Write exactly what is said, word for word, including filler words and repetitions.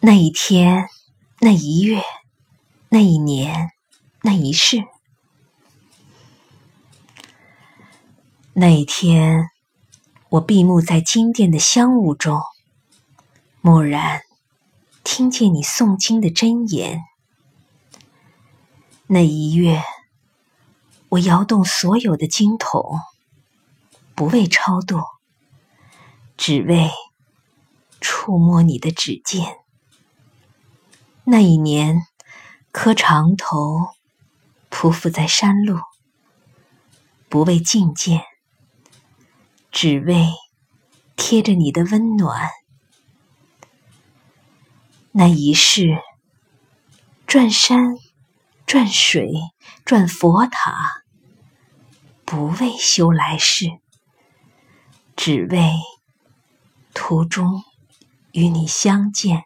那一天，那一月，那一年，那一世。那一天，我闭目在经殿的香雾中，蓦然听见你诵经的真言。那一月，我摇动所有的经筒，不为超度，只为触摸你的指尖。那一年，磕长头匍匐在山路，不为觐见，只为贴着你的温暖。那一世，转山转水转佛塔，不为修来世，只为途中与你相见。